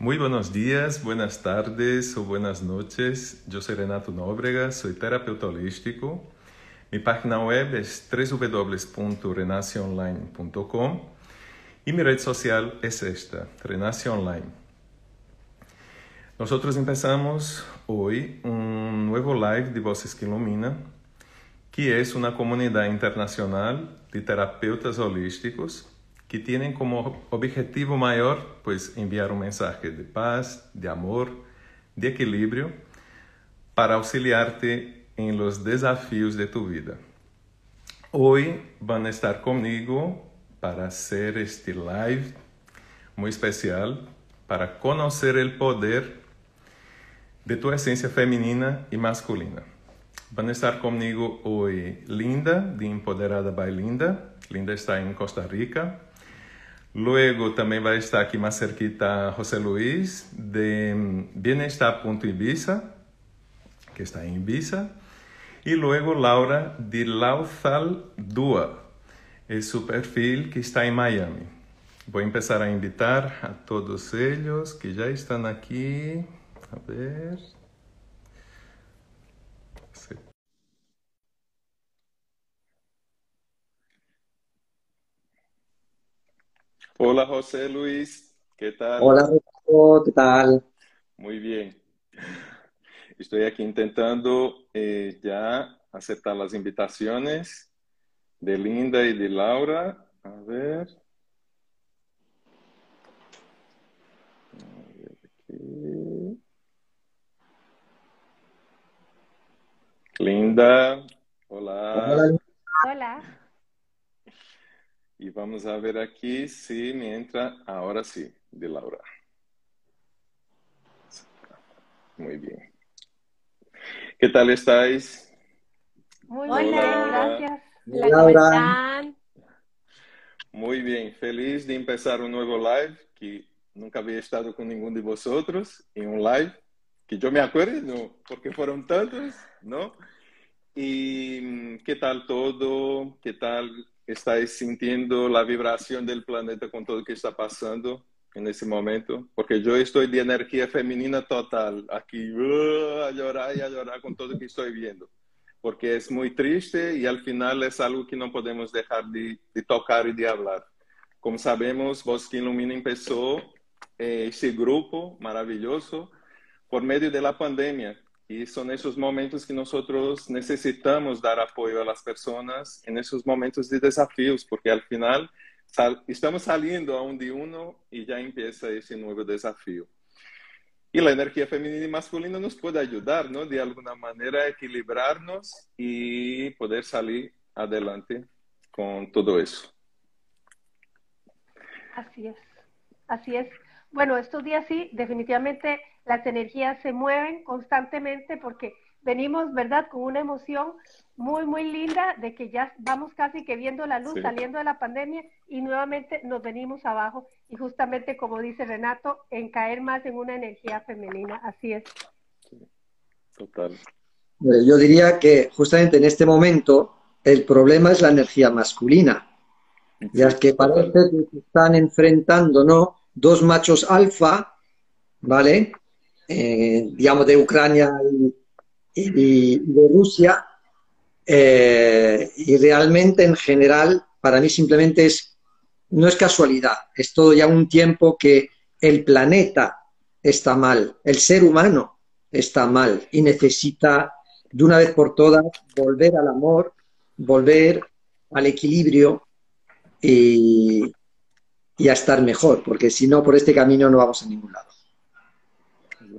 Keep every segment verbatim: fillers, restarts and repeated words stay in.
Muy buenos días, buenas tardes o buenas noches. Yo soy Renato Nóbrega, soy terapeuta holístico. Mi página web es doble u doble u doble u punto renace online punto com y mi red social es esta, Renace Online. Nosotros empezamos hoy un nuevo live de Voces que Ilumina, que es una comunidad internacional de terapeutas holísticos que tienen como objetivo mayor, pues, enviar un mensaje de paz, de amor, de equilibrio, para auxiliarte en los desafíos de tu vida. Hoy van a estar conmigo para hacer este live muy especial, para conocer el poder de tu esencia femenina y masculina. Van a estar conmigo hoy Linda, de Empoderada by Linda. Linda está en Costa Rica. Luego también va a estar aquí más cerquita José Luis de Bienestar Ibiza, que está en Ibiza. Y luego Laura de Lau Zaldúa, es su perfil, que está en Miami. Voy a empezar a invitar a todos ellos que ya están aquí. A ver. Sí. Hola José Luis, ¿qué tal? Hola, ¿qué tal? Muy bien. Estoy aquí intentando eh, ya aceptar las invitaciones de Linda y de Laura. A ver. A ver aquí. Linda, hola. Hola. Hola. Y vamos a ver aquí si me entra, ahora sí, de Laura. Muy bien. ¿Qué tal estáis? Muy hola, bien, gracias. ¿Cómo están? Muy bien, feliz de empezar un nuevo live, que nunca había estado con ninguno de vosotros en un live, que yo me acuerdo, ¿no? Porque fueron tantos, ¿no? ¿Y qué tal todo? ¿Qué tal...? ¿Estáis sintiendo la vibración del planeta con todo lo que está pasando en ese momento? Porque yo estoy de energía femenina total, aquí uh, a llorar y a llorar con todo lo que estoy viendo. Porque es muy triste y al final es algo que no podemos dejar de, de tocar y de hablar. Como sabemos, Voces que Ilumina empezó eh, ese grupo maravilloso por medio de la pandemia. Y son esos momentos que nosotros necesitamos dar apoyo a las personas en esos momentos de desafíos, porque al final sal estamos saliendo aún de uno y ya empieza ese nuevo desafío. Y la energía femenina y masculina nos puede ayudar, ¿no? De alguna manera a equilibrarnos y poder salir adelante con todo eso. Así es, así es. Bueno, estos días sí, definitivamente las energías se mueven constantemente porque venimos, ¿verdad?, con una emoción muy, muy linda de que ya vamos casi que viendo la luz, sí, saliendo de la pandemia, y nuevamente nos venimos abajo. Y justamente, como dice Renato, en caer más en una energía femenina. Así es. Total. Yo diría que justamente en este momento el problema es la energía masculina. Ya que parece que están enfrentando, ¿no?, dos machos alfa, ¿vale? Eh, digamos, de Ucrania y, y, y de Rusia, eh, y realmente en general para mí simplemente es, no es casualidad, es todo ya un tiempo que el planeta está mal, el ser humano está mal y necesita de una vez por todas volver al amor, volver al equilibrio y... y a estar mejor, porque si no, por este camino no vamos a ningún lado.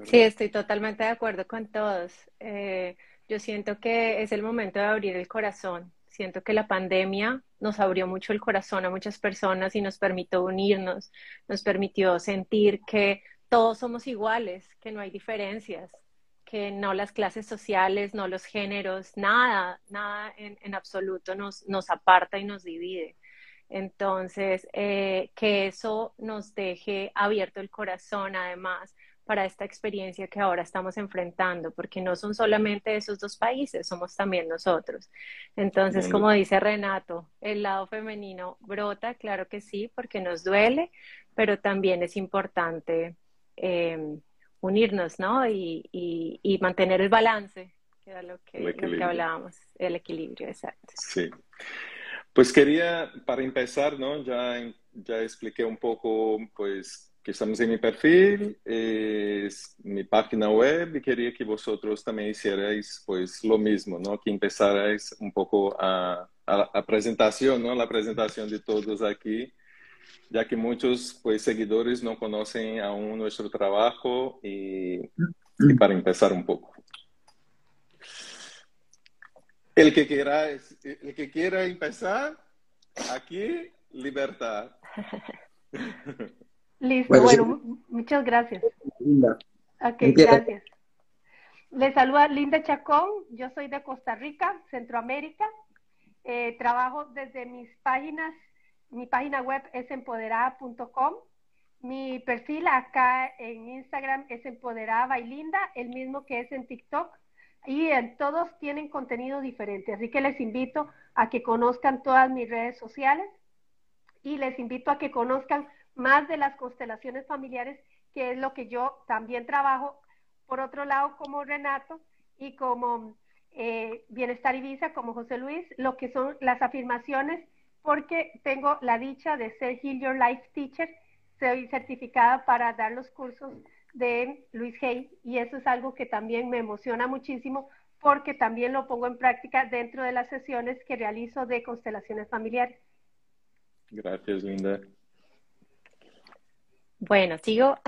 Sí, estoy totalmente de acuerdo con todos. Eh, yo siento que es el momento de abrir el corazón. Siento que la pandemia nos abrió mucho el corazón a muchas personas y nos permitió unirnos, nos permitió sentir que todos somos iguales, que no hay diferencias, que no las clases sociales, no los géneros, nada, nada en, en absoluto nos, nos aparta y nos divide. Entonces, eh, que eso nos deje abierto el corazón, además, para esta experiencia que ahora estamos enfrentando, porque no son solamente esos dos países, somos también nosotros. Entonces, sí, como dice Renato, el lado femenino brota, claro que sí, porque nos duele, pero también es importante eh, unirnos, ¿no? Y, y, y mantener el balance, que era lo que, lo que hablábamos, el equilibrio, exacto. Sí. Pues quería, para empezar, ¿no? Ya, ya expliqué un poco, pues, que estamos en mi perfil, eh, mi página web, y quería que vosotros también hicierais, pues, lo mismo, ¿no? Que empezarais un poco a, a, a presentación, ¿no? La presentación de todos aquí, ya que muchos, pues, seguidores no conocen aún nuestro trabajo, y, y para empezar un poco. El que quiera, el que quiera empezar, aquí, libertad. Listo, bueno, muchas gracias. Linda. Ok, gracias. Les saluda Linda Chacón, yo soy de Costa Rica, Centroamérica. Eh, trabajo desde mis páginas, mi página web es empoderada punto com. Mi perfil acá en Instagram es Empoderada by Linda, el mismo que es en TikTok. Y en todos tienen contenido diferente, así que les invito a que conozcan todas mis redes sociales y les invito a que conozcan más de las constelaciones familiares, que es lo que yo también trabajo, por otro lado, como Renato y como eh, Bienestar Ibiza, como José Luis, lo que son las afirmaciones, porque tengo la dicha de ser Heal Your Life Teacher, soy certificada para dar los cursos de Louise Hay, y eso es algo que también me emociona muchísimo porque también lo pongo en práctica dentro de las sesiones que realizo de constelaciones familiares. Gracias, Linda. Bueno, sigo.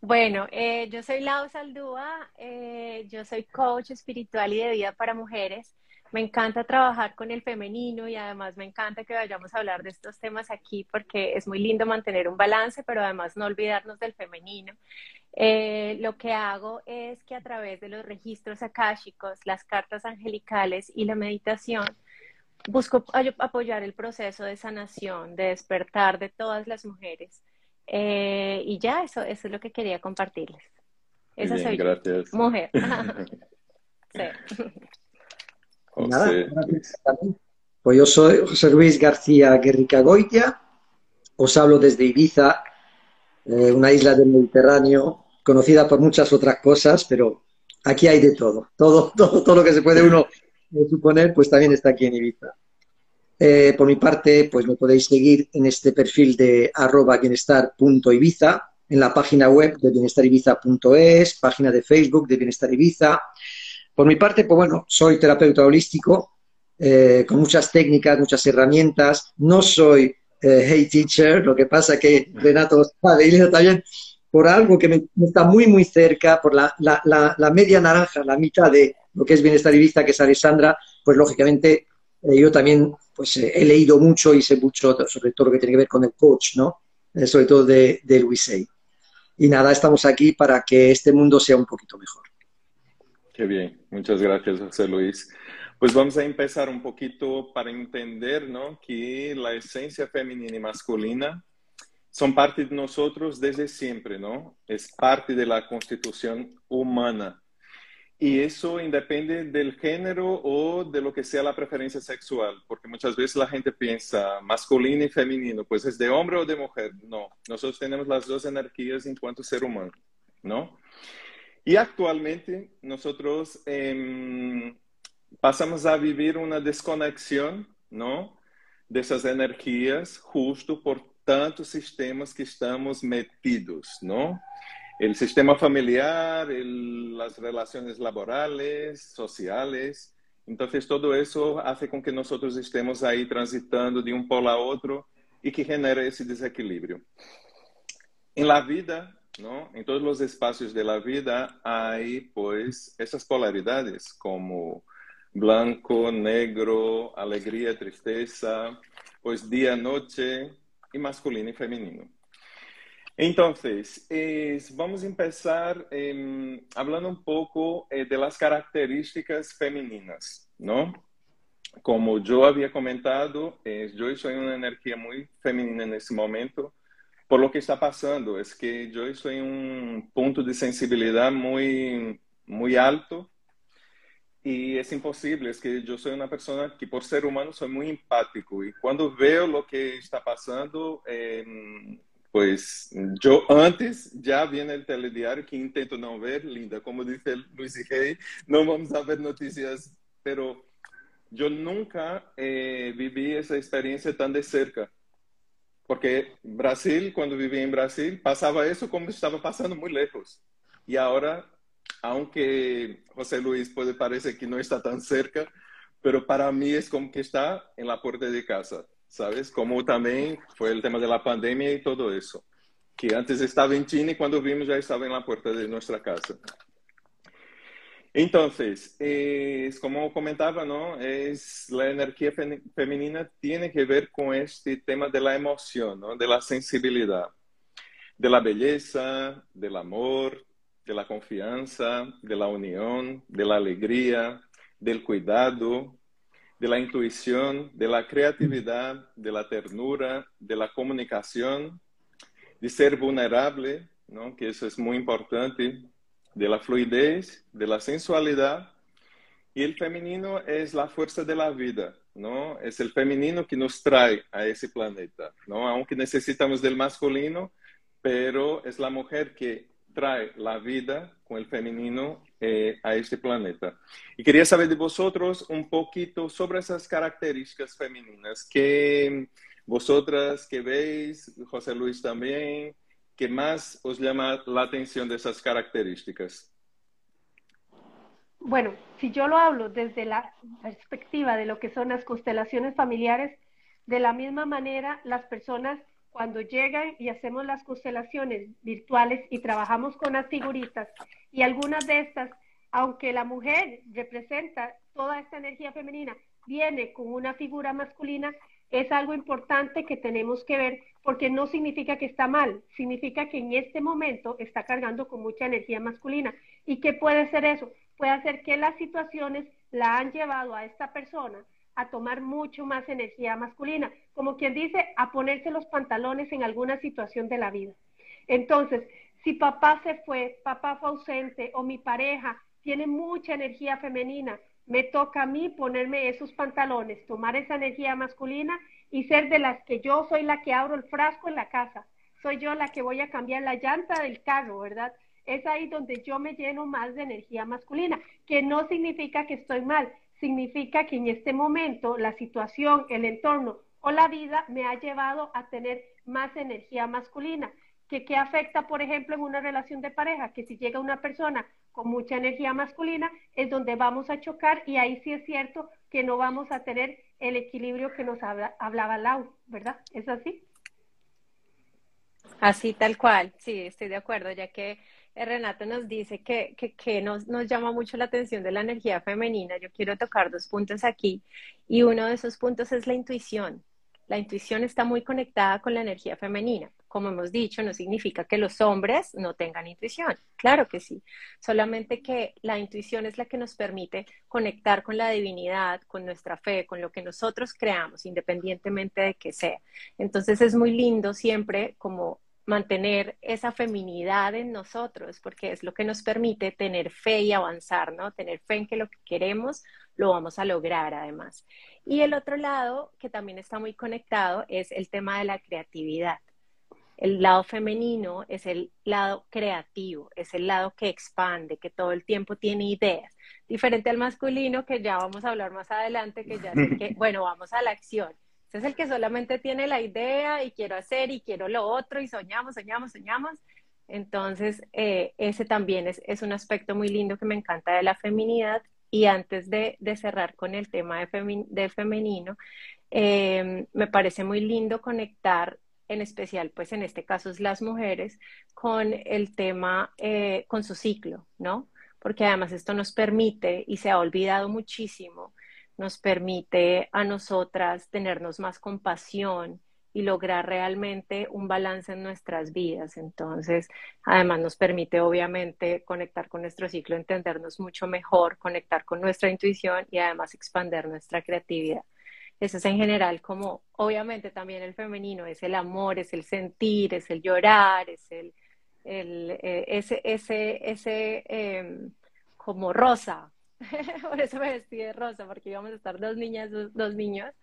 Bueno, eh, yo soy Lau Zaldúa, eh, yo soy coach espiritual y de vida para mujeres. Me encanta trabajar con el femenino y además me encanta que vayamos a hablar de estos temas aquí porque es muy lindo mantener un balance, pero además no olvidarnos del femenino. Eh, lo que hago es que a través de los registros akáshicos, las cartas angelicales y la meditación, busco apoyar el proceso de sanación, de despertar de todas las mujeres. Eh, y ya, eso, eso es lo que quería compartirles. Esa bien, soy gracias. Yo, mujer. Sí. Nada, pues yo soy José Luis García Guerricagoitia, os hablo desde Ibiza, eh, una isla del Mediterráneo, conocida por muchas otras cosas, pero aquí hay de todo, todo, todo, todo lo que se puede uno suponer, pues también está aquí en Ibiza. Eh, por mi parte, pues me podéis seguir en este perfil de arroba bienestar punto ibiza, en la página web de bienestar ibiza punto es, página de Facebook de Bienestar Ibiza. Por mi parte, pues bueno, soy terapeuta holístico, eh, con muchas técnicas, muchas herramientas. No soy eh, Hey Teacher, lo que pasa que Renato sabe, y Leo también, por algo que me, me está muy, muy cerca, por la, la, la, la media naranja, la mitad de lo que es Bienestar Ibiza, que es Alessandra, pues lógicamente eh, yo también pues, eh, he leído mucho y sé mucho sobre todo lo que tiene que ver con el coach, ¿no? Eh, sobre todo de, de Louise Hay. Y nada, estamos aquí para que este mundo sea un poquito mejor. Qué bien, muchas gracias, José Luis. Pues vamos a empezar un poquito para entender, ¿no?, que la esencia femenina y masculina son parte de nosotros desde siempre, ¿no? Es parte de la constitución humana. Y eso independe del género o de lo que sea la preferencia sexual, porque muchas veces la gente piensa masculino y femenino, pues es de hombre o de mujer. No, nosotros tenemos las dos energías en cuanto a ser humano, ¿no? Y actualmente nosotros eh, pasamos a vivir una desconexión, ¿no?, de esas energías justo por tantos sistemas que estamos metidos, ¿no? El sistema familiar, el, las relaciones laborales, sociales. Entonces todo eso hace con que nosotros estemos ahí transitando de un polo a otro y que genera ese desequilibrio. En la vida, ¿no?, en todos los espacios de la vida hay, pues, esas polaridades como blanco, negro, alegría, tristeza, pues día, noche, y masculino y femenino. Entonces, es, vamos a empezar eh, hablando un poco eh, de las características femeninas, ¿no? Como yo había comentado, eh, yo soy una energía muy femenina en este momento. Por lo que está pasando, es que yo estoy en un punto de sensibilidad muy, muy alto y es imposible, es que yo soy una persona que por ser humano soy muy empático y cuando veo lo que está pasando, eh, Pues yo antes ya vi en el telediario que intento no ver, Linda, como dice Louise Hay, no vamos a ver noticias, pero yo nunca eh, viví esa experiencia tan de cerca. Porque Brasil, cuando viví en Brasil, pasaba eso como estaba pasando muy lejos. Y ahora, aunque José Luis puede parecer que no está tan cerca, pero para mí es como que está en la puerta de casa, ¿sabes? Como también fue el tema de la pandemia y todo eso. Que antes estaba en China y cuando vimos ya estaba en la puerta de nuestra casa. Entonces, eh, como comentaba, ¿no? Es, la energía fe, femenina tiene que ver con este tema de la emoción, ¿no? De la sensibilidad, de la belleza, del amor, de la confianza, de la unión, de la alegría, del cuidado, de la intuición, de la creatividad, de la ternura, de la comunicación, de ser vulnerable, ¿no? Que eso es muy importante, de la fluidez, de la sensualidad. Y el femenino es la fuerza de la vida, ¿no? Es el femenino que nos trae a ese planeta, ¿no? Aunque necesitamos del masculino, pero es la mujer que trae la vida con el femenino eh, a este planeta. Y quería saber de vosotros un poquito sobre esas características femeninas que vosotras que veis, José Luis también, ¿qué más os llama la atención de esas características? Bueno, si yo lo hablo desde la perspectiva de lo que son las constelaciones familiares, de la misma manera las personas cuando llegan y hacemos las constelaciones virtuales y trabajamos con las figuritas, y algunas de estas, aunque la mujer representa toda esta energía femenina, viene con una figura masculina, es algo importante que tenemos que ver, porque no significa que está mal, significa que en este momento está cargando con mucha energía masculina. ¿Y qué puede ser eso? Puede ser que las situaciones la han llevado a esta persona a tomar mucho más energía masculina, como quien dice, a ponerse los pantalones en alguna situación de la vida. Entonces, si papá se fue, papá fue ausente, o mi pareja tiene mucha energía femenina, me toca a mí ponerme esos pantalones, tomar esa energía masculina y ser de las que yo soy la que abro el frasco en la casa. Soy yo la que voy a cambiar la llanta del carro, ¿verdad? Es ahí donde yo me lleno más de energía masculina, que no significa que estoy mal, significa que en este momento la situación, el entorno o la vida me ha llevado a tener más energía masculina. ¿Qué, qué afecta, por ejemplo, en una relación de pareja? Que si llega una persona con mucha energía masculina es donde vamos a chocar, y ahí sí es cierto que no vamos a tener el equilibrio que nos habla, hablaba Lau, ¿verdad? ¿Es así? Así tal cual, sí, estoy de acuerdo, ya que Renato nos dice que, que, que nos, nos llama mucho la atención de la energía femenina. Yo quiero tocar dos puntos aquí, y uno de esos puntos es la intuición. La intuición está muy conectada con la energía femenina. Como hemos dicho, no significa que los hombres no tengan intuición. Claro que sí. Solamente que la intuición es la que nos permite conectar con la divinidad, con nuestra fe, con lo que nosotros creamos, independientemente de que sea. Entonces es muy lindo siempre como mantener esa feminidad en nosotros, porque es lo que nos permite tener fe y avanzar, ¿no? Tener fe en que lo que queremos lo vamos a lograr, además. Y el otro lado, que también está muy conectado, es el tema de la creatividad. El lado femenino es el lado creativo, es el lado que expande, que todo el tiempo tiene ideas. Diferente al masculino, que ya vamos a hablar más adelante, que ya sé que, bueno, vamos a la acción. Este es el que solamente tiene la idea y quiero hacer y quiero lo otro y soñamos, soñamos, soñamos. Entonces, eh, ese también es, es un aspecto muy lindo que me encanta de la feminidad. Y antes de, de cerrar con el tema de, femi de femenino, eh, me parece muy lindo conectar, en especial, pues en este caso es las mujeres, con el tema, eh, con su ciclo, ¿no? Porque además esto nos permite, y se ha olvidado muchísimo, nos permite a nosotras tenernos más compasión y lograr realmente un balance en nuestras vidas. Entonces, además nos permite obviamente conectar con nuestro ciclo, entendernos mucho mejor, conectar con nuestra intuición y además expandir nuestra creatividad. Eso es en general, como obviamente también el femenino, es el amor, es el sentir, es el llorar, es el, el eh, ese, ese, ese eh, como rosa. Por eso me vestí de rosa, porque íbamos a estar dos niñas, dos, dos niños.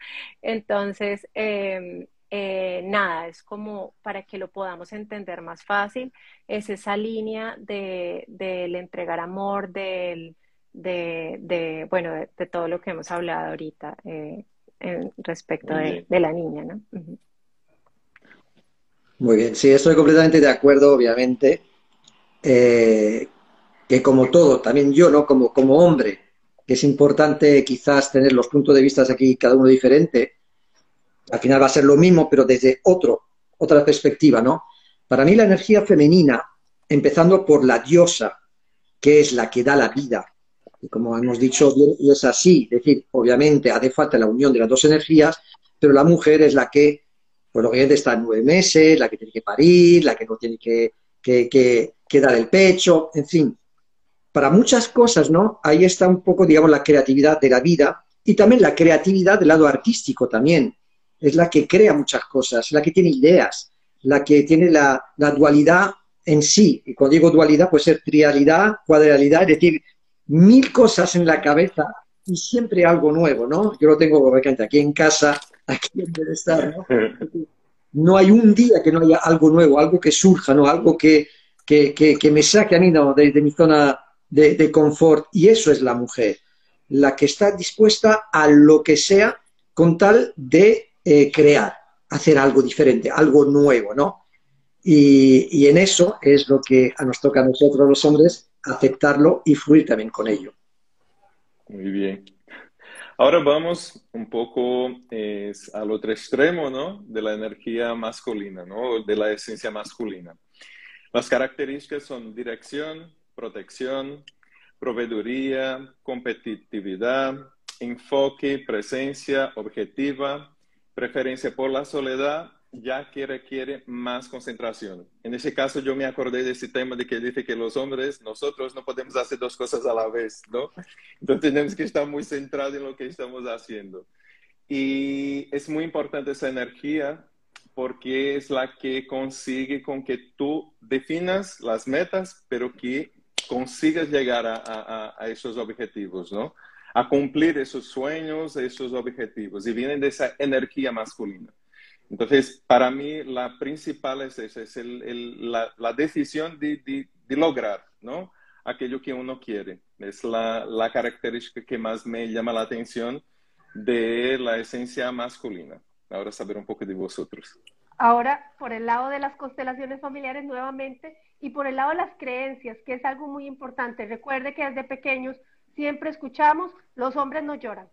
Entonces, eh, eh, nada, es como para que lo podamos entender más fácil, es esa línea de, del entregar amor, del, de, de, bueno, de, de todo lo que hemos hablado ahorita eh, en, respecto de, de la niña, ¿no? Uh-huh. Muy bien, sí, estoy completamente de acuerdo, obviamente, eh, que como todo, también yo, ¿no? Como, como hombre, que es importante quizás tener los puntos de vista aquí, cada uno diferente, al final va a ser lo mismo, pero desde otro, otra perspectiva, ¿no? Para mí la energía femenina, empezando por la diosa, que es la que da la vida, y como hemos dicho, es así, es decir, obviamente hace falta la unión de las dos energías, pero la mujer es la que, pues lo que está en nueve meses, la que tiene que parir, la que no tiene que, que, que, que dar el pecho, en fin. Para muchas cosas, ¿no? Ahí está un poco, digamos, la creatividad de la vida y también la creatividad del lado artístico también. Es la que crea muchas cosas, la que tiene ideas, la que tiene la, la dualidad en sí. Y cuando digo dualidad, puede ser trialidad, cuadralidad, es decir, mil cosas en la cabeza y siempre algo nuevo, ¿no? Yo lo tengo aquí en casa... Aquí debe estar, ¿no? No hay un día que no haya algo nuevo, algo que surja, ¿no? Algo que, que, que, que me saque a mí, ¿no? de, de mi zona de, de confort. Y eso es la mujer, la que está dispuesta a lo que sea con tal de eh, crear, hacer algo diferente, algo nuevo, ¿no? Y, y en eso es lo que nos toca a nosotros los hombres, aceptarlo y fluir también con ello. Muy bien. Ahora vamos un poco eh, al otro extremo, ¿no? De la energía masculina, ¿no? De la esencia masculina. Las características son dirección, protección, proveeduría, competitividad, enfoque, presencia objetiva, preferencia por la soledad, ya que requiere más concentración. En ese caso yo me acordé de ese tema de que dice que los hombres, nosotros no podemos hacer dos cosas a la vez, ¿no? Entonces tenemos que estar muy centrados en lo que estamos haciendo. Y es muy importante esa energía porque es la que consigue con que tú definas las metas, pero que consigas llegar a, a, a esos objetivos, ¿no? A cumplir esos sueños, esos objetivos. Y vienen de esa energía masculina. Entonces, para mí, la principal es esa, es el, el, la, la decisión de, de, de lograr, ¿no? Aquello que uno quiere. Es la, la característica que más me llama la atención de la esencia masculina. Ahora saber un poco de vosotros. Ahora, por el lado de las constelaciones familiares nuevamente, y por el lado de las creencias, que es algo muy importante. Recuerde que desde pequeños siempre escuchamos, los hombres no lloran.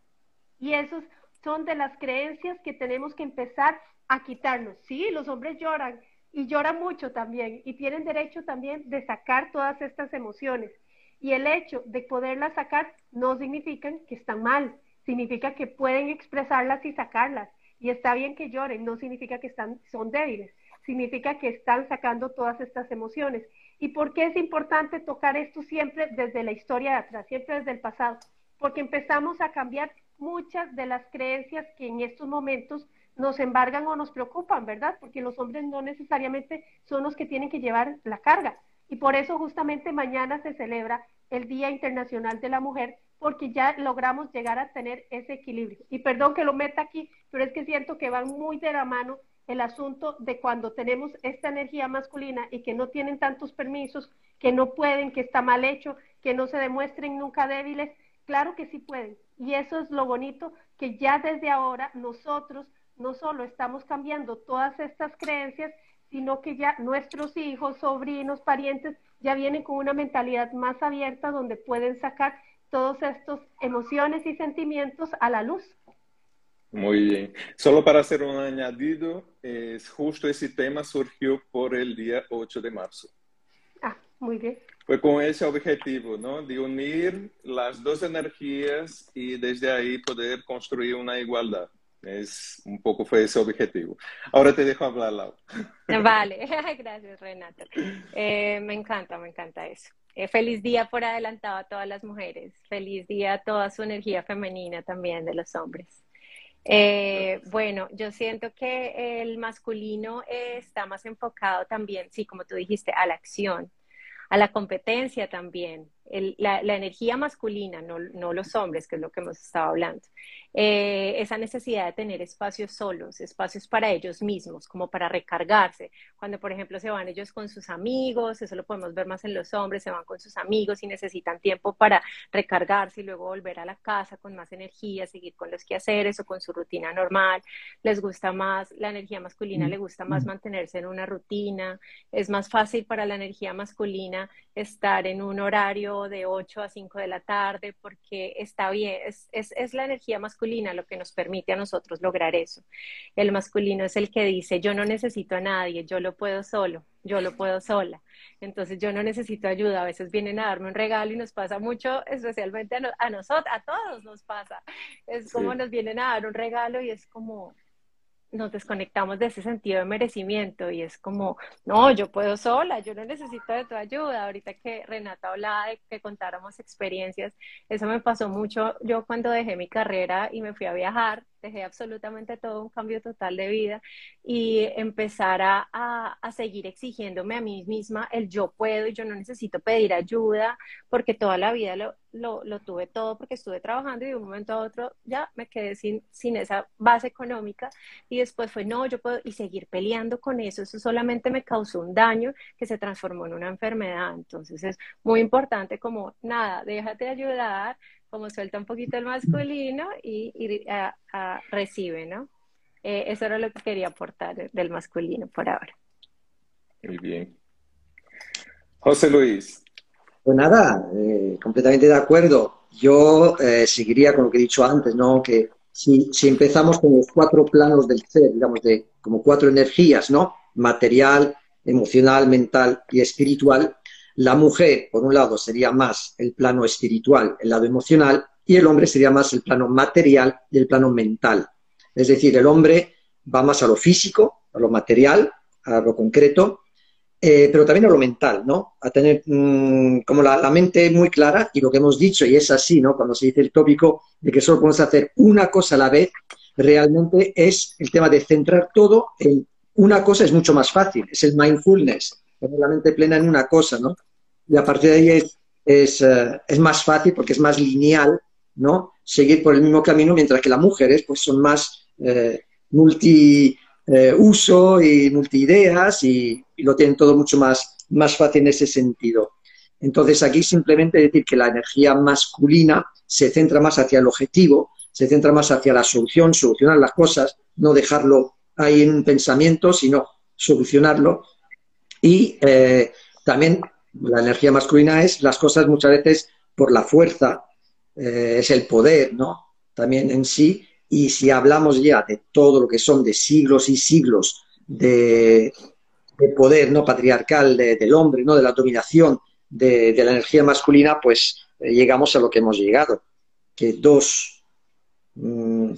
Y esos son de las creencias que tenemos que empezar a quitarnos. Sí, los hombres lloran y lloran mucho también y tienen derecho también de sacar todas estas emociones. Y el hecho de poderlas sacar no significa que están mal, significa que pueden expresarlas y sacarlas. Y está bien que lloren, no significa que están, son débiles, significa que están sacando todas estas emociones. ¿Y por qué es importante tocar esto siempre desde la historia de atrás, siempre desde el pasado? Porque empezamos a cambiar muchas de las creencias que en estos momentos nos embargan o nos preocupan, ¿verdad? Porque los hombres no necesariamente son los que tienen que llevar la carga. Y por eso justamente mañana se celebra el Día Internacional de la Mujer, porque ya logramos llegar a tener ese equilibrio. Y perdón que lo meta aquí, pero es que siento que van muy de la mano el asunto de cuando tenemos esta energía masculina y que no tienen tantos permisos, que no pueden, que está mal hecho, que no se demuestren nunca débiles. Claro que sí pueden. Y eso es lo bonito, que ya desde ahora nosotros no solo estamos cambiando todas estas creencias, sino que ya nuestros hijos, sobrinos, parientes, ya vienen con una mentalidad más abierta donde pueden sacar todas estas emociones y sentimientos a la luz. Muy bien. Solo para hacer un añadido, es justo ese tema surgió por el día ocho de marzo. Ah, muy bien. Fue con ese objetivo, ¿no? De unir las dos energías y desde ahí poder construir una igualdad. Es un poco fue ese objetivo. Ahora te dejo hablar, Lau. Vale, gracias, Renato. Eh, me encanta, me encanta eso. Eh, feliz día por adelantado a todas las mujeres. Feliz día a toda su energía femenina también de los hombres. Eh, bueno, yo siento que el masculino eh, está más enfocado también, sí, como tú dijiste, a la acción, a la competencia también, el, la, la energía masculina, no, no los hombres, que es lo que hemos estado hablando. Eh, esa necesidad de tener espacios solos, espacios para ellos mismos, como para recargarse. Cuando, por ejemplo, se van ellos con sus amigos, eso lo podemos ver más en los hombres, se van con sus amigos y necesitan tiempo para recargarse y luego volver a la casa con más energía, seguir con los quehaceres o con su rutina normal. Les gusta más, la energía masculina le gusta más mantenerse en una rutina. Es más fácil para la energía masculina estar en un horario de ocho a cinco de la tarde porque está bien, es, es, es la energía masculina lo que nos permite a nosotros lograr eso. El masculino es el que dice, yo no necesito a nadie, yo lo puedo solo, yo lo puedo sola. Entonces yo no necesito ayuda. A veces vienen a darme un regalo y nos pasa mucho, especialmente a, no, a nosotros, a todos nos pasa. Es como sí. Nos vienen a dar un regalo y es como, nos desconectamos de ese sentido de merecimiento y es como, no, yo puedo sola, yo no necesito de tu ayuda. Ahorita que Renata hablaba de que contáramos experiencias, eso me pasó mucho. Yo cuando dejé mi carrera y me fui a viajar, dejé absolutamente todo, un cambio total de vida y empezar a, a, a seguir exigiéndome a mí misma el yo puedo y yo no necesito pedir ayuda porque toda la vida lo, lo, lo tuve todo porque estuve trabajando y de un momento a otro ya me quedé sin, sin esa base económica y después fue no, yo puedo y seguir peleando con eso, eso solamente me causó un daño que se transformó en una enfermedad. Entonces es muy importante como nada, déjate ayudar, como suelta un poquito el masculino y, y a, a, recibe, ¿no? Eh, eso era lo que quería aportar del masculino por ahora. Muy bien. José Luis. Pues nada, eh, completamente de acuerdo. Yo eh, seguiría con lo que he dicho antes, ¿no? Que si, si empezamos con los cuatro planos del ser, digamos, de como cuatro energías, ¿no? Material, emocional, mental y espiritual. La mujer, por un lado, sería más el plano espiritual, el lado emocional, y el hombre sería más el plano material y el plano mental. Es decir, el hombre va más a lo físico, a lo material, a lo concreto, eh, pero también a lo mental, ¿no? A tener mmm, como la, la mente muy clara, y lo que hemos dicho, y es así, ¿no? Cuando se dice el tópico de que solo podemos hacer una cosa a la vez, realmente es el tema de centrar todo en una cosa, es mucho más fácil, es el mindfulness. Tener la mente plena en una cosa, ¿no? Y a partir de ahí es, es, uh, es más fácil porque es más lineal, ¿no? Seguir por el mismo camino, mientras que las mujeres pues, son más eh, multiuso eh, y multiideas y, y lo tienen todo mucho más, más fácil en ese sentido. Entonces aquí simplemente decir que la energía masculina se centra más hacia el objetivo, se centra más hacia la solución, solucionar las cosas, no dejarlo ahí en un pensamiento, sino solucionarlo. Y eh, también la energía masculina es las cosas muchas veces por la fuerza, eh, es el poder, ¿no? También en sí. Y si hablamos ya de todo lo que son de siglos y siglos de, de poder, ¿no? Patriarcal de, del hombre, ¿no? De la dominación de, de la energía masculina, pues eh, llegamos a lo que hemos llegado. Que dos mmm,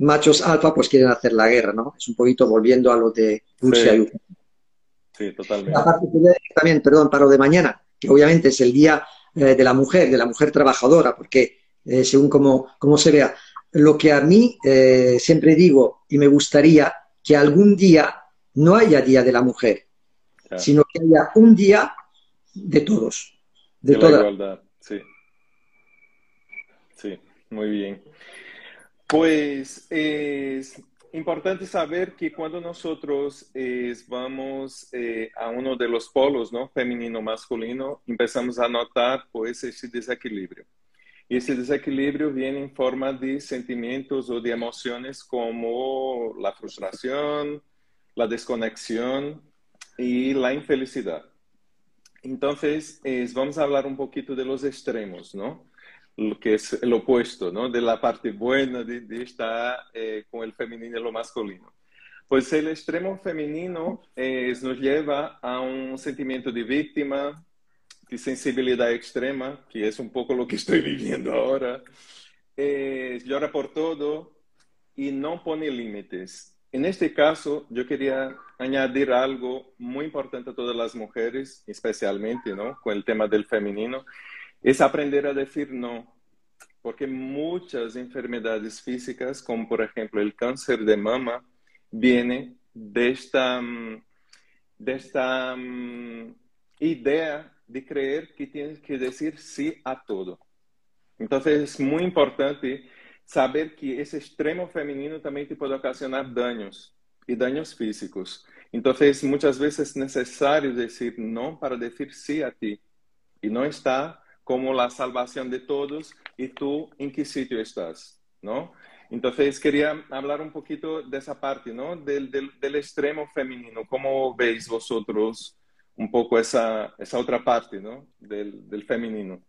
machos alfa pues quieren hacer la guerra, ¿no? Es un poquito volviendo a lo de Rusia y Ucrania. Sí, totalmente. La parte de, también, perdón, para lo de mañana, que obviamente es el día eh, de la mujer, de la mujer trabajadora, porque eh, según como, como se vea, lo que a mí eh, siempre digo y me gustaría que algún día no haya día de la mujer, claro. Sino que haya un día de todos, de, de toda la igualdad, sí. Sí, muy bien. Pues es... Eh... Importante saber que cuando nosotros eh, vamos eh, a uno de los polos, ¿no? Femenino, masculino, empezamos a notar pues ese desequilibrio. Y ese desequilibrio viene en forma de sentimientos o de emociones como la frustración, la desconexión y la infelicidad. Entonces, eh, vamos a hablar un poquito de los extremos, ¿no? Lo que es el opuesto, ¿no? De la parte buena de, de estar eh, con el femenino y lo masculino. Pues el extremo femenino eh, nos lleva a un sentimiento de víctima, de sensibilidad extrema, que es un poco lo que estoy viviendo ahora. Eh, llora por todo y no pone límites. En este caso, yo quería añadir algo muy importante a todas las mujeres, especialmente, ¿no? Con el tema del femenino, es aprender a decir no, porque muchas enfermedades físicas, como por ejemplo el cáncer de mama, viene de esta, de esta um, idea de creer que tienes que decir sí a todo. Entonces es muy importante saber que ese extremo femenino también te puede ocasionar daños y daños físicos. Entonces muchas veces es necesario decir no para decir sí a ti. Y no está como la salvación de todos y tú en qué sitio estás, ¿no? Entonces quería hablar un poquito de esa parte, ¿no? Del, del, del extremo femenino. ¿Cómo veis vosotros un poco esa, esa otra parte, ¿no? Del, del femenino.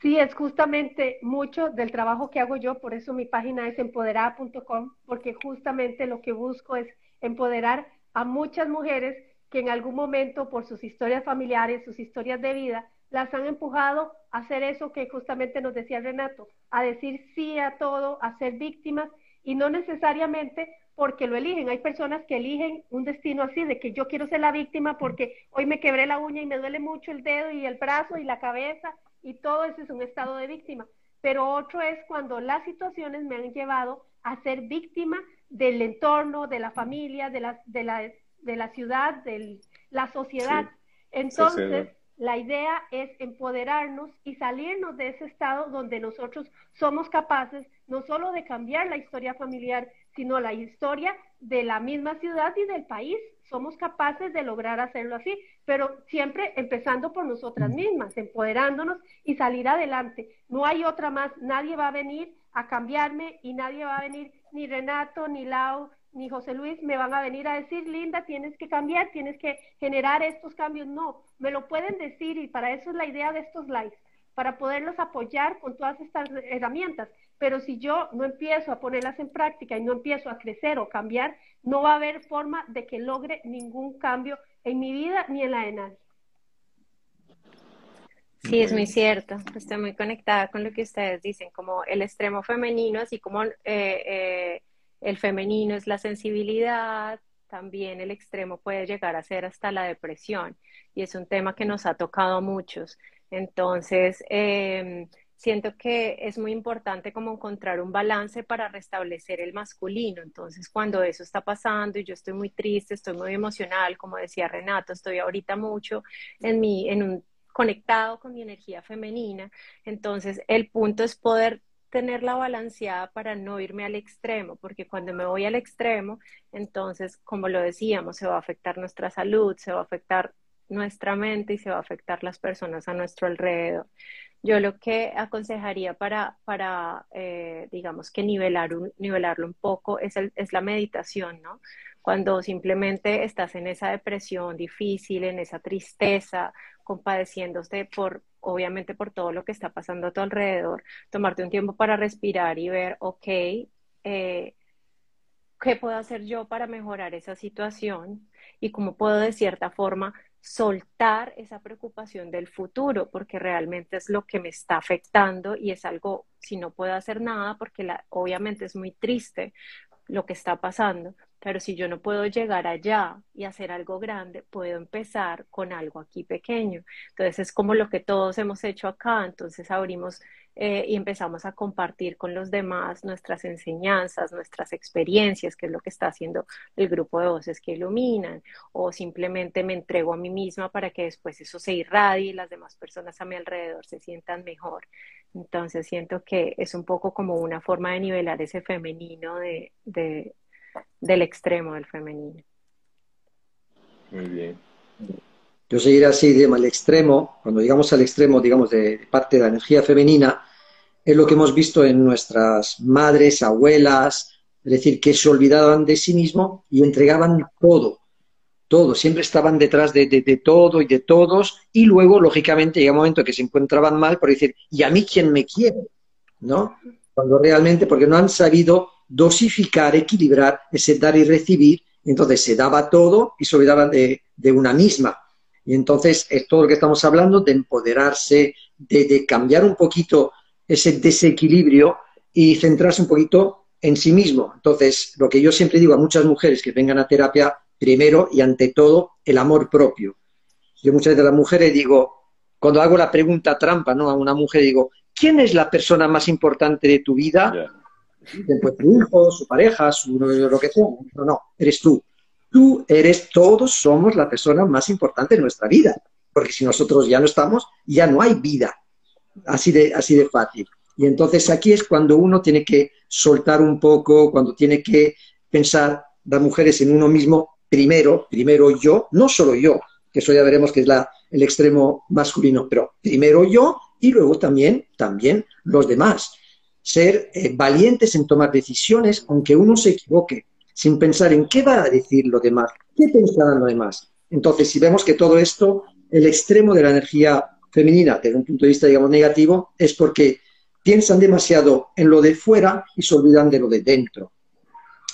Sí, es justamente mucho del trabajo que hago yo, por eso mi página es empoderada punto com, porque justamente lo que busco es empoderar a muchas mujeres que en algún momento por sus historias familiares, sus historias de vida, las han empujado a hacer eso que justamente nos decía Renato, a decir sí a todo, a ser víctimas, y no necesariamente porque lo eligen. Hay personas que eligen un destino así, de que yo quiero ser la víctima porque hoy me quebré la uña y me duele mucho el dedo y el brazo y la cabeza, y todo eso es un estado de víctima. Pero otro es cuando las situaciones me han llevado a ser víctima del entorno, de la familia, de la, de la, de la ciudad, de la sociedad. Sí, entonces, sociedad. La idea es empoderarnos y salirnos de ese estado donde nosotros somos capaces no solo de cambiar la historia familiar, sino la historia de la misma ciudad y del país. Somos capaces de lograr hacerlo así, pero siempre empezando por nosotras mismas, empoderándonos y salir adelante. No hay otra más, nadie va a venir a cambiarme y nadie va a venir, ni Renato, ni Lau, ni José Luis me van a venir a decir, Linda, tienes que cambiar, tienes que generar estos cambios. No, me lo pueden decir y para eso es la idea de estos lives, para poderlos apoyar con todas estas herramientas. Pero si yo no empiezo a ponerlas en práctica y no empiezo a crecer o cambiar, no va a haber forma de que logre ningún cambio en mi vida ni en la de nadie. Sí, es muy cierto. Estoy muy conectada con lo que ustedes dicen, como el extremo femenino, así como eh, eh, el femenino es la sensibilidad, también el extremo puede llegar a ser hasta la depresión. Y es un tema que nos ha tocado a muchos. Entonces, eh, siento que es muy importante como encontrar un balance para restablecer el masculino. Entonces, cuando eso está pasando y yo estoy muy triste, estoy muy emocional, como decía Renato, estoy ahorita mucho en mi, en un, conectado con mi energía femenina. Entonces, el punto es poder tenerla balanceada para no irme al extremo, porque cuando me voy al extremo, entonces, como lo decíamos, se va a afectar nuestra salud, se va a afectar nuestra mente y se va a afectar las personas a nuestro alrededor. Yo lo que aconsejaría para, para eh, digamos que nivelar un, nivelarlo un poco es, el, es la meditación, ¿no? Cuando simplemente estás en esa depresión difícil, en esa tristeza, compadeciéndose por, obviamente por todo lo que está pasando a tu alrededor, tomarte un tiempo para respirar y ver, ok, eh, ¿qué puedo hacer yo para mejorar esa situación? Y cómo puedo de cierta forma soltar esa preocupación del futuro, porque realmente es lo que me está afectando y es algo, si no puedo hacer nada, porque la, obviamente es muy triste lo que está pasando, pero si yo no puedo llegar allá y hacer algo grande, puedo empezar con algo aquí pequeño. Entonces es como lo que todos hemos hecho acá, entonces abrimos eh, y empezamos a compartir con los demás nuestras enseñanzas, nuestras experiencias, que es lo que está haciendo el grupo de Voces que Iluminan, o simplemente me entrego a mí misma para que después eso se irradie y las demás personas a mi alrededor se sientan mejor. Entonces siento que es un poco como una forma de nivelar ese femenino de, de, del extremo del femenino. Muy bien. Yo seguiré así, digamos, al extremo, cuando llegamos al extremo, digamos, de parte de la energía femenina, es lo que hemos visto en nuestras madres, abuelas, es decir, que se olvidaban de sí mismo y entregaban todo, todo, siempre estaban detrás de, de, de todo y de todos, y luego, lógicamente, llega un momento que se encontraban mal por decir, ¿y a mí quién me quiere? ¿No? Cuando realmente, porque no han sabido dosificar, equilibrar ese dar y recibir, entonces se daba todo y se olvidaban de, de una misma. Y entonces es todo lo que estamos hablando de empoderarse, de, de cambiar un poquito ese desequilibrio y centrarse un poquito en sí mismo. Entonces, lo que yo siempre digo a muchas mujeres que vengan a terapia, primero y ante todo, el amor propio. Yo muchas veces a las mujeres digo, cuando hago la pregunta trampa, ¿no? A una mujer digo, ¿quién es la persona más importante de tu vida? Yeah. Pues tu hijo, su pareja, su, lo que sea. No, no, eres tú. Tú eres, todos somos la persona más importante de nuestra vida. porque si nosotros ya no estamos, ya no hay vida, así de, así de fácil. Y entonces aquí es cuando uno tiene que soltar un poco, cuando tiene que pensar las mujeres en uno mismo, primero, primero yo, no solo yo, que eso ya veremos que es la, el extremo masculino, pero primero yo y luego también, también los demás. Ser eh, valientes en tomar decisiones, aunque uno se equivoque, sin pensar en qué va a decir los demás, qué pensarán los demás. Entonces, si vemos que todo esto, el extremo de la energía femenina, desde un punto de vista, digamos, negativo, es porque piensan demasiado en lo de fuera y se olvidan de lo de dentro.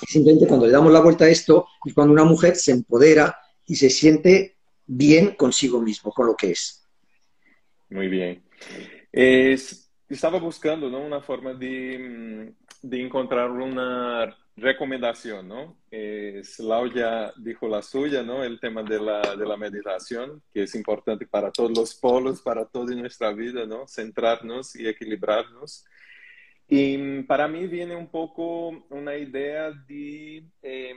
Simplemente cuando le damos la vuelta a esto es cuando una mujer se empodera y se siente bien consigo mismo, con lo que es. Muy bien. Eh, estaba buscando, ¿no?, una forma de, de encontrar una recomendación, ¿no? Eh, Lau ya dijo la suya, ¿no? El tema de la, de la meditación, que es importante para todos los polos, para toda nuestra vida, ¿no? Centrarnos y equilibrarnos. Y para mí viene un poco una idea de, eh,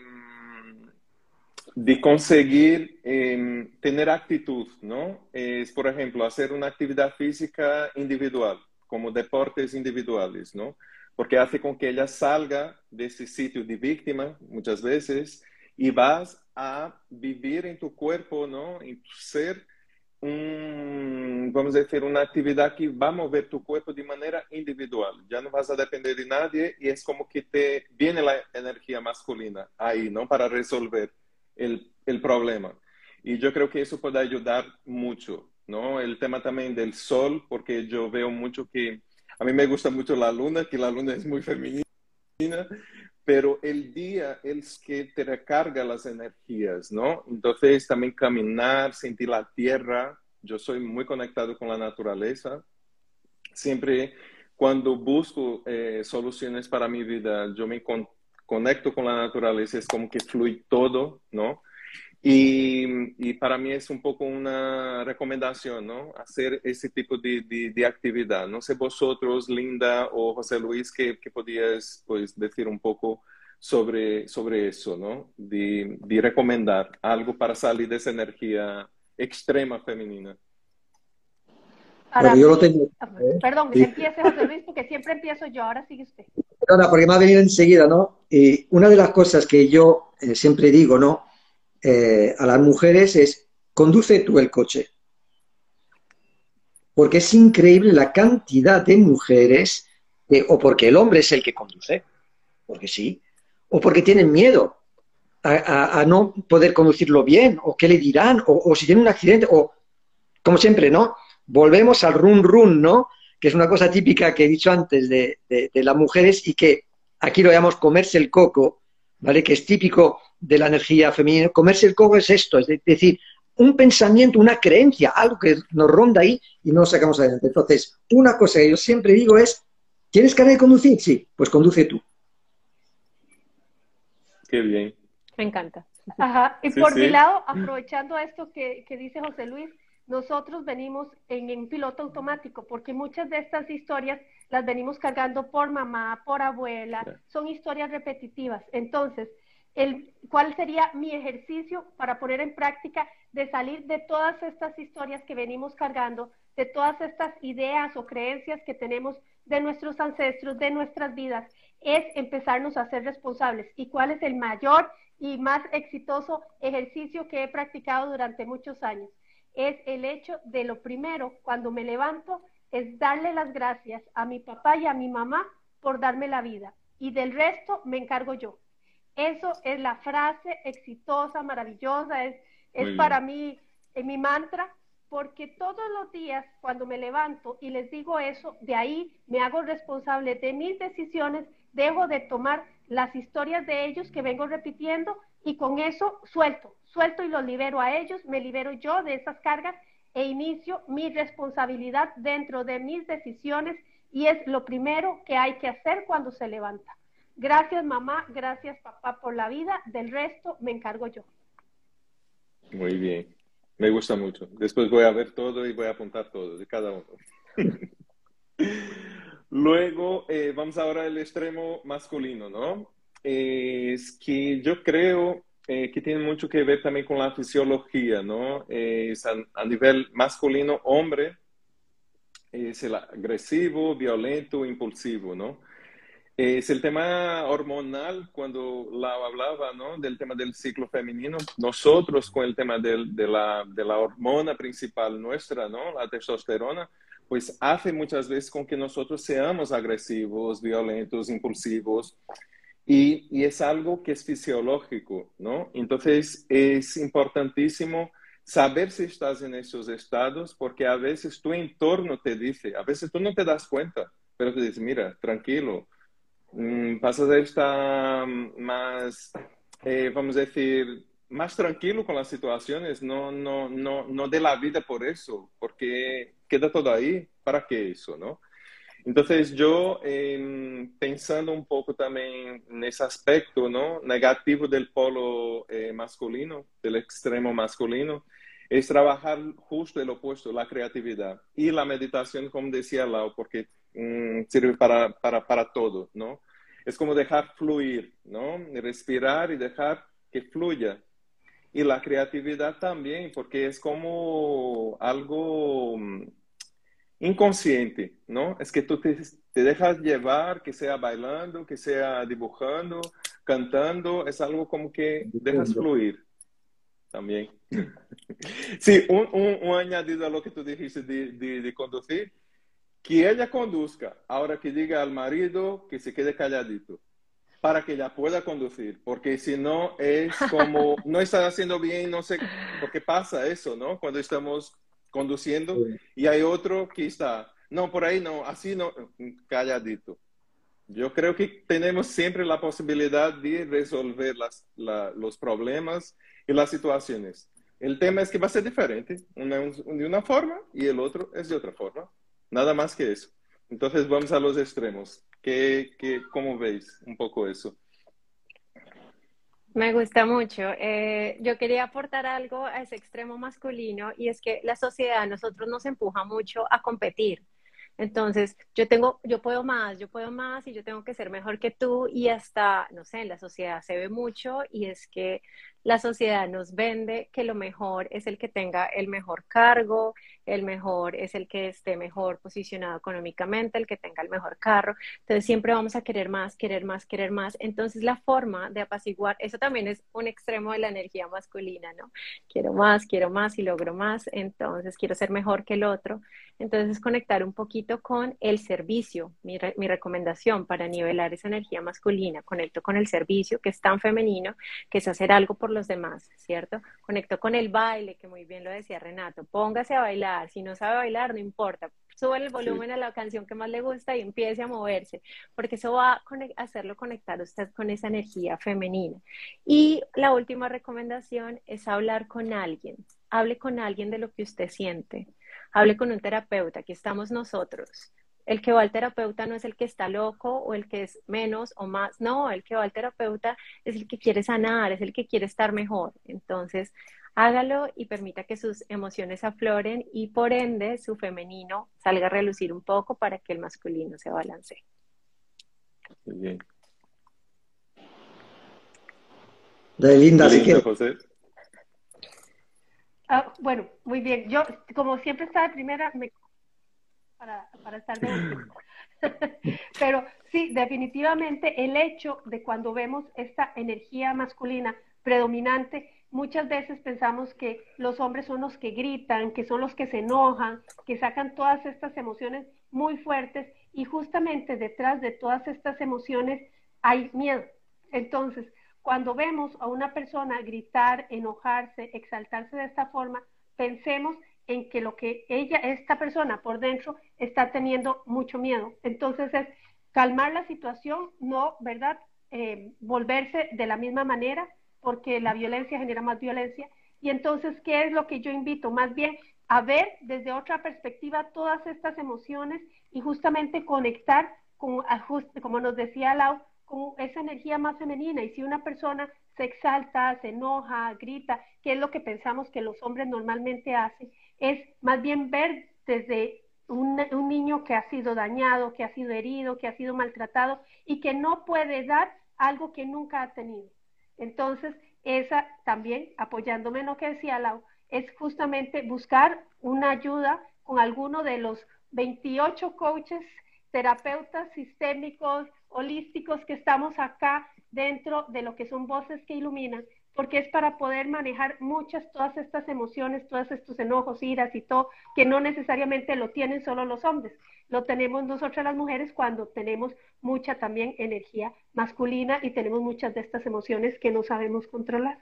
de conseguir eh, tener actitud, ¿no? Es, por ejemplo, hacer una actividad física individual, como deportes individuales, ¿no? Porque hace con que ella salga de ese sitio de víctima muchas veces y vas a vivir en tu cuerpo, ¿no? En tu ser, un, vamos a decir, una actividad que va a mover tu cuerpo de manera individual. Ya no vas a depender de nadie y es como que te viene la energía masculina ahí, ¿no? Para resolver el, el problema. Y yo creo que eso puede ayudar mucho, ¿no? El tema también del sol, porque yo veo mucho que... A mí me gusta mucho la luna, que la luna es muy femenina, pero el día es que te recarga las energías, ¿no? Entonces también caminar, sentir la tierra. Yo soy muy conectado con la naturaleza. Siempre cuando busco eh, soluciones para mi vida, yo me con conecto con la naturaleza, es como que fluye todo, ¿no? Y, y para mí es un poco una recomendación, ¿no? Hacer ese tipo de, de, de actividad. No sé vosotros, Linda o José Luis, que, que podías pues, decir un poco sobre, sobre eso, ¿no? De, de recomendar algo para salir de esa energía extrema femenina. Para yo mí, lo tengo, ¿eh? Perdón, que sí. Empiece José Luis, porque siempre empiezo yo, ahora sigue usted. Perdona, porque me ha venido enseguida, ¿no? Y una de las cosas que yo eh, siempre digo, ¿no? Eh, a las mujeres es, conduce tú el coche. Porque es increíble la cantidad de mujeres, eh, o porque el hombre es el que conduce, porque sí, o porque tienen miedo a, a, a no poder conducirlo bien, o qué le dirán, o, o si tiene un accidente, o como siempre, ¿no? Volvemos al run run, ¿no? Que es una cosa típica que he dicho antes de, de, de las mujeres y que aquí lo llamamos comerse el coco, ¿vale? Que es típico de la energía femenina. Comerse el coco es esto, es decir, un pensamiento, una creencia, algo que nos ronda ahí y no lo sacamos adelante. Entonces, una cosa que yo siempre digo es, ¿tienes carnet de conducir? Sí, pues conduce tú. Qué bien. Me encanta. Ajá. Y sí, por sí. mi lado, aprovechando esto que, que dice José Luis, nosotros venimos en, en piloto automático, porque muchas de estas historias las venimos cargando por mamá, por abuela, yeah. son historias repetitivas. Entonces, El, ¿cuál sería mi ejercicio para poner en práctica de salir de todas estas historias que venimos cargando, de todas estas ideas o creencias que tenemos de nuestros ancestros, de nuestras vidas? Es empezarnos a ser responsables. ¿Y cuál es el mayor y más exitoso ejercicio que he practicado durante muchos años? Es el hecho de lo primero, cuando me levanto, es darle las gracias a mi papá y a mi mamá por darme la vida. Y del resto me encargo yo. Eso es la frase exitosa, maravillosa, es, es para mí eh, mi mantra, porque todos los días cuando me levanto y les digo eso, de ahí me hago responsable de mis decisiones, dejo de tomar las historias de ellos que vengo repitiendo y con eso suelto, suelto y los libero a ellos, me libero yo de esas cargas e inicio mi responsabilidad dentro de mis decisiones y es lo primero que hay que hacer cuando se levanta. Gracias mamá, gracias papá por la vida, del resto me encargo yo. Muy bien, me gusta mucho. Después voy a ver todo y voy a apuntar todo, de cada uno. Luego, eh, vamos ahora al extremo masculino, ¿no? Eh, es que yo creo eh, que tiene mucho que ver también con la fisiología, ¿no? Eh, a, a nivel masculino, hombre, eh, es el agresivo, violento, impulsivo, ¿no? Eh, es el tema hormonal, cuando Lau hablaba, ¿no?, del tema del ciclo femenino, nosotros con el tema del, de, la, de la hormona principal nuestra, ¿no?, la testosterona, pues hace muchas veces con que nosotros seamos agresivos, violentos, impulsivos, y, y es algo que es fisiológico, ¿no? Entonces es importantísimo saber si estás en esos estados, porque a veces tu entorno te dice, a veces tú no te das cuenta, pero te dice, mira, tranquilo, mmm, pasas a estar más, eh, vamos a decir, más tranquilo con las situaciones, no, no, no, no dé la vida por eso, porque queda todo ahí, ¿para qué eso, no? Entonces yo, eh, pensando un poco también en ese aspecto, ¿no?, negativo del polo eh, masculino, del extremo masculino, es trabajar justo el opuesto, la creatividad. Y la meditación, como decía Lau, porque mm, sirve para, para, para todo, ¿no? Es como dejar fluir, ¿no? Respirar y dejar que fluya. Y la creatividad también, porque es como algo inconsciente, ¿no? Es que tú te, te dejas llevar, que sea bailando, que sea dibujando, cantando, es algo como que dejas fluir también. Sí, un, un, un añadido a lo que tú dijiste de, de, de conducir, que ella conduzca, ahora que diga al marido que se quede calladito, para que ella pueda conducir, porque si no es como, no está haciendo bien, no sé, porque pasa eso, ¿no? Cuando estamos conduciendo y hay otro que está, no, por ahí no, así no, calladito. Yo creo que tenemos siempre la posibilidad de resolver las, la, los problemas y las situaciones. El tema es que va a ser diferente, una, un, de una forma y el otro es de otra forma, nada más que eso. Entonces vamos a los extremos. ¿Qué, qué, ¿Cómo veis un poco eso? Me gusta mucho. Eh, yo quería aportar algo a ese extremo masculino, y es que la sociedad a nosotros nos empuja mucho a competir. Entonces, yo tengo, yo puedo más, yo puedo más y yo tengo que ser mejor que tú, y hasta, no sé, en la sociedad se ve mucho, y es que la sociedad nos vende que lo mejor es el que tenga el mejor cargo, el mejor es el que esté mejor posicionado económicamente, el que tenga el mejor carro. Entonces siempre vamos a querer más, querer más, querer más. Entonces la forma de apaciguar, eso también es un extremo de la energía masculina, ¿no? Quiero más, quiero más y logro más, entonces quiero ser mejor que el otro. Entonces conectar un poquito con el servicio, mi, re, mi recomendación para nivelar esa energía masculina, conecto con el servicio, que es tan femenino, que es hacer algo por los demás, ¿cierto? Conecto con el baile, que muy bien lo decía Renato, póngase a bailar, si no sabe bailar no importa, sube el volumen sí. a la canción que más le gusta y empiece a moverse, porque eso va a hacerlo conectar usted con esa energía femenina. Y la última recomendación es hablar con alguien, hable con alguien de lo que usted siente, hable con un terapeuta, aquí estamos nosotros. El que va al terapeuta no es el que está loco o el que es menos o más, no, el que va al terapeuta es el que quiere sanar, es el que quiere estar mejor. Entonces, hágalo y permita que sus emociones afloren y por ende su femenino salga a relucir un poco para que el masculino se balancee. Muy bien. De Linda, si quieres. José. Ah, bueno, muy bien. Yo, como siempre estaba de primera, me... Para, para estar de último. Pero sí, definitivamente el hecho de cuando vemos esta energía masculina predominante, muchas veces pensamos que los hombres son los que gritan, que son los que se enojan, que sacan todas estas emociones muy fuertes, y justamente detrás de todas estas emociones hay miedo. Entonces, cuando vemos a una persona gritar, enojarse, exaltarse de esta forma, pensemos en que lo que ella, esta persona por dentro está teniendo mucho miedo. Entonces es calmar la situación, no, ¿verdad? Eh, volverse de la misma manera, porque la violencia genera más violencia. Y entonces, ¿qué es lo que yo invito? Más bien a ver desde otra perspectiva todas estas emociones y justamente conectar con, ajuste, como nos decía Lau, con esa energía más femenina. Y si una persona se exalta, se enoja, grita, que es lo que pensamos que los hombres normalmente hacen, es más bien ver desde un, un niño que ha sido dañado, que ha sido herido, que ha sido maltratado y que no puede dar algo que nunca ha tenido. Entonces, esa también, apoyándome en lo que decía Lau, es justamente buscar una ayuda con alguno de los veintiocho coaches, terapeutas sistémicos, holísticos que estamos acá dentro de lo que son Voces que Iluminan, porque es para poder manejar muchas, todas estas emociones, todos estos enojos, iras y todo, que no necesariamente lo tienen solo los hombres, lo tenemos nosotras las mujeres cuando tenemos mucha también energía masculina y tenemos muchas de estas emociones que no sabemos controlar.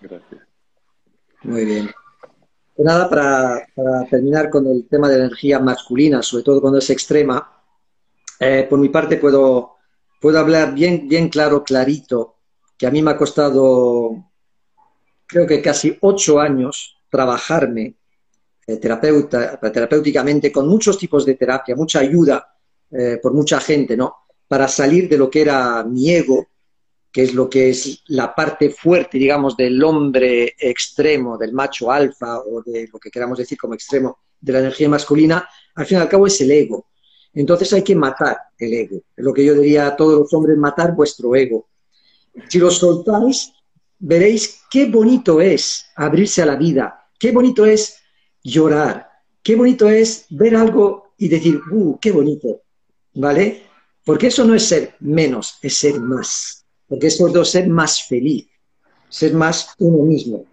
Gracias. Muy bien. Pues nada, para, para terminar con el tema de la energía masculina, sobre todo cuando es extrema, eh, por mi parte puedo, puedo hablar bien, bien claro, clarito, que a mí me ha costado, creo que casi ocho años, trabajarme eh, terapeuta, terapéuticamente, con muchos tipos de terapia, mucha ayuda eh, por mucha gente, ¿no? Para salir de lo que era mi ego, que es lo que es la parte fuerte, digamos, del hombre extremo, del macho alfa, o de lo que queramos decir como extremo, de la energía masculina, al fin y al cabo es el ego. Entonces hay que matar el ego. Es lo que yo diría a todos los hombres, matar vuestro ego. Si lo soltáis, veréis qué bonito es abrirse a la vida, qué bonito es llorar, qué bonito es ver algo y decir, ¡uh, qué bonito! ¿Vale? Porque eso no es ser menos, es ser más. Porque eso es ser más feliz, ser más uno mismo.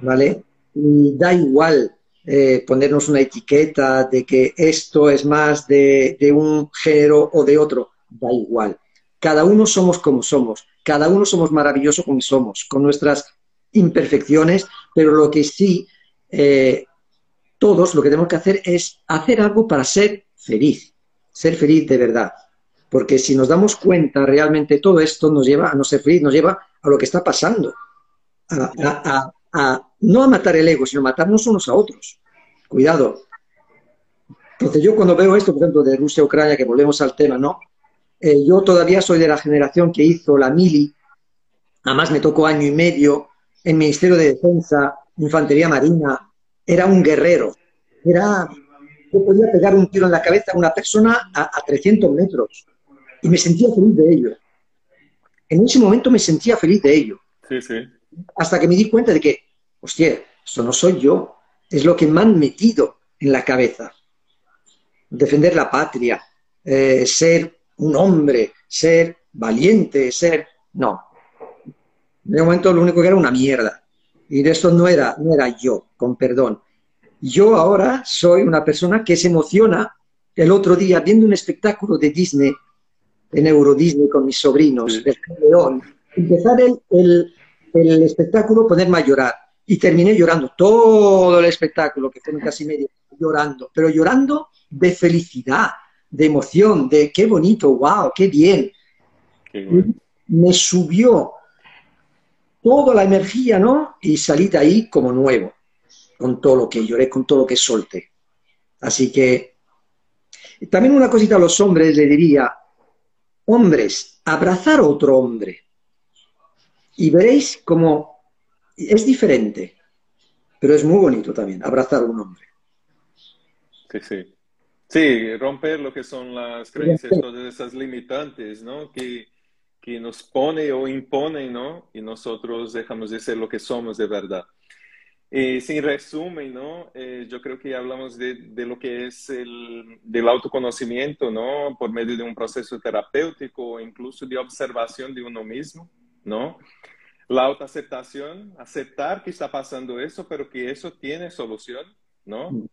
¿Vale? Y da igual eh, ponernos una etiqueta de que esto es más de, de un género o de otro. Da igual. Cada uno somos como somos. Cada uno somos maravillosos como somos, con nuestras imperfecciones, pero lo que sí, eh, todos lo que tenemos que hacer es hacer algo para ser feliz, ser feliz de verdad. Porque si nos damos cuenta, realmente todo esto nos lleva a no ser feliz, nos lleva a lo que está pasando. A, a, a, a, no a matar el ego, sino a matarnos unos a otros. Cuidado. Entonces yo cuando veo esto, por ejemplo, de Rusia-Ucrania, que volvemos al tema, ¿no? Eh, yo todavía soy de la generación que hizo la mili, además me tocó año y medio, en Ministerio de Defensa, Infantería Marina, era un guerrero, era, yo podía pegar un tiro en la cabeza a una persona a, a trescientos metros y me sentía feliz de ello. En ese momento me sentía feliz de ello, sí, sí. Hasta que me di cuenta de que, hostia, eso no soy yo, es lo que me han metido en la cabeza. Defender la patria, eh, ser un hombre, ser valiente, ser... No. En ese momento lo único que era una mierda. Y de esto no era, no era yo, con perdón. Yo ahora soy una persona que se emociona el otro día viendo un espectáculo de Disney, en Euro Disney con mis sobrinos, sí. Del León. Empezar el, el, el espectáculo, ponerme a llorar. Y terminé llorando todo el espectáculo, que fueron casi media, llorando. Pero llorando de felicidad, de emoción, de qué bonito, wow, qué bien. Qué bueno. Me subió toda la energía, ¿no? Y salí de ahí como nuevo, con todo lo que lloré, con todo lo que solté. Así que, también una cosita a los hombres le diría, hombres, abrazar a otro hombre. Y veréis cómo es diferente, pero es muy bonito también, abrazar a un hombre. Sí, sí. Sí, romper lo que son las creencias, todas esas limitantes, ¿no? Que, que nos pone o imponen, ¿no? Y nosotros dejamos de ser lo que somos de verdad. Eh, sin resumen, ¿no? Eh, yo creo que hablamos de, de lo que es el del autoconocimiento, ¿no? Por medio de un proceso terapéutico o incluso de observación de uno mismo, ¿no? La autoaceptación, aceptar que está pasando eso, pero que eso tiene solución, ¿no? Mm.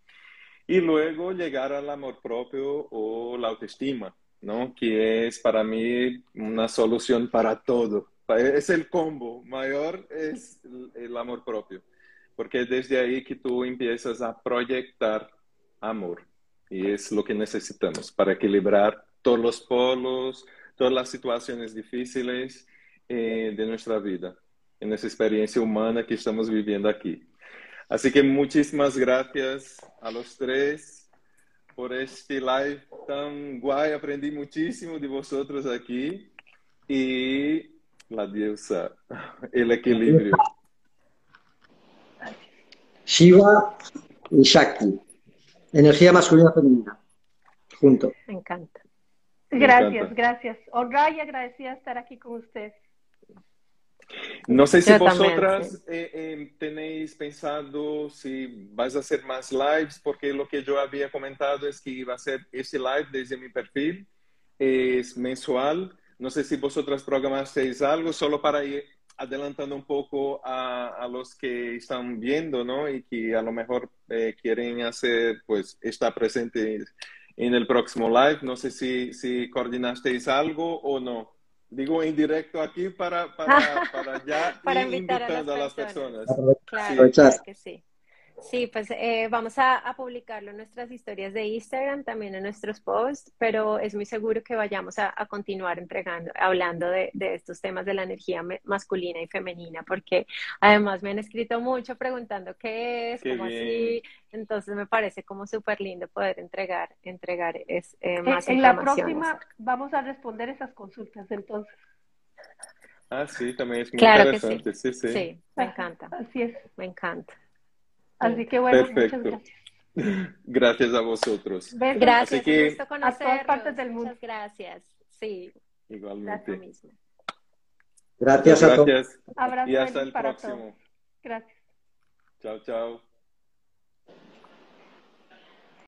Y luego llegar al amor propio o la autoestima, ¿no? Que es para mí una solución para todo. Es el combo mayor, es el amor propio. Porque desde ahí que tú empiezas a proyectar amor. Y es lo que necesitamos para equilibrar todos los polos, todas las situaciones difíciles eh, de nuestra vida. En esa experiencia humana que estamos viviendo aquí. Así que muchísimas gracias a los tres por este live tan guay. Aprendí muchísimo de vosotros aquí. Y la diosa, el equilibrio. Shiva y Shakti. Energía masculina y femenina. Junto. Me encanta. Gracias, Me encanta. gracias. Honrada y agradecida estar aquí con ustedes. No sé si yo vosotras también, sí. eh, eh, tenéis pensado si vais a hacer más lives, porque lo que yo había comentado es que iba a hacer ese live desde mi perfil, eh, es mensual. No sé si vosotras programasteis algo, solo para ir adelantando un poco a, a los que están viendo, ¿no? Y que a lo mejor eh, quieren hacer, pues, estar presentes en el próximo live. No sé si, si coordinasteis algo o no. Digo en directo aquí para, para, para ya para ir invitar invitando a las personas. A las personas. Claro, sí. Claro que sí. Sí, pues eh, vamos a, a publicarlo en nuestras historias de Instagram, también en nuestros posts, pero es muy seguro que vayamos a, a continuar entregando, hablando de, de estos temas de la energía me, masculina y femenina, porque además me han escrito mucho preguntando qué es, qué cómo bien. Así, entonces me parece como súper lindo poder entregar, entregar es, eh, más en, información. En la próxima vamos a responder esas consultas, entonces. Ah, sí, también es muy claro interesante. Que sí. Sí, sí. Sí, me encanta. Así es. Me encanta. Así que bueno, perfecto. Muchas gracias. Gracias a vosotros. Gracias, que, gusto a todas partes del mundo. Muchas gracias. Sí. Igualmente. Gracias, mismo. Gracias, gracias a todos. Gracias. Y hasta el próximo. Todos. Gracias. Chao, chao.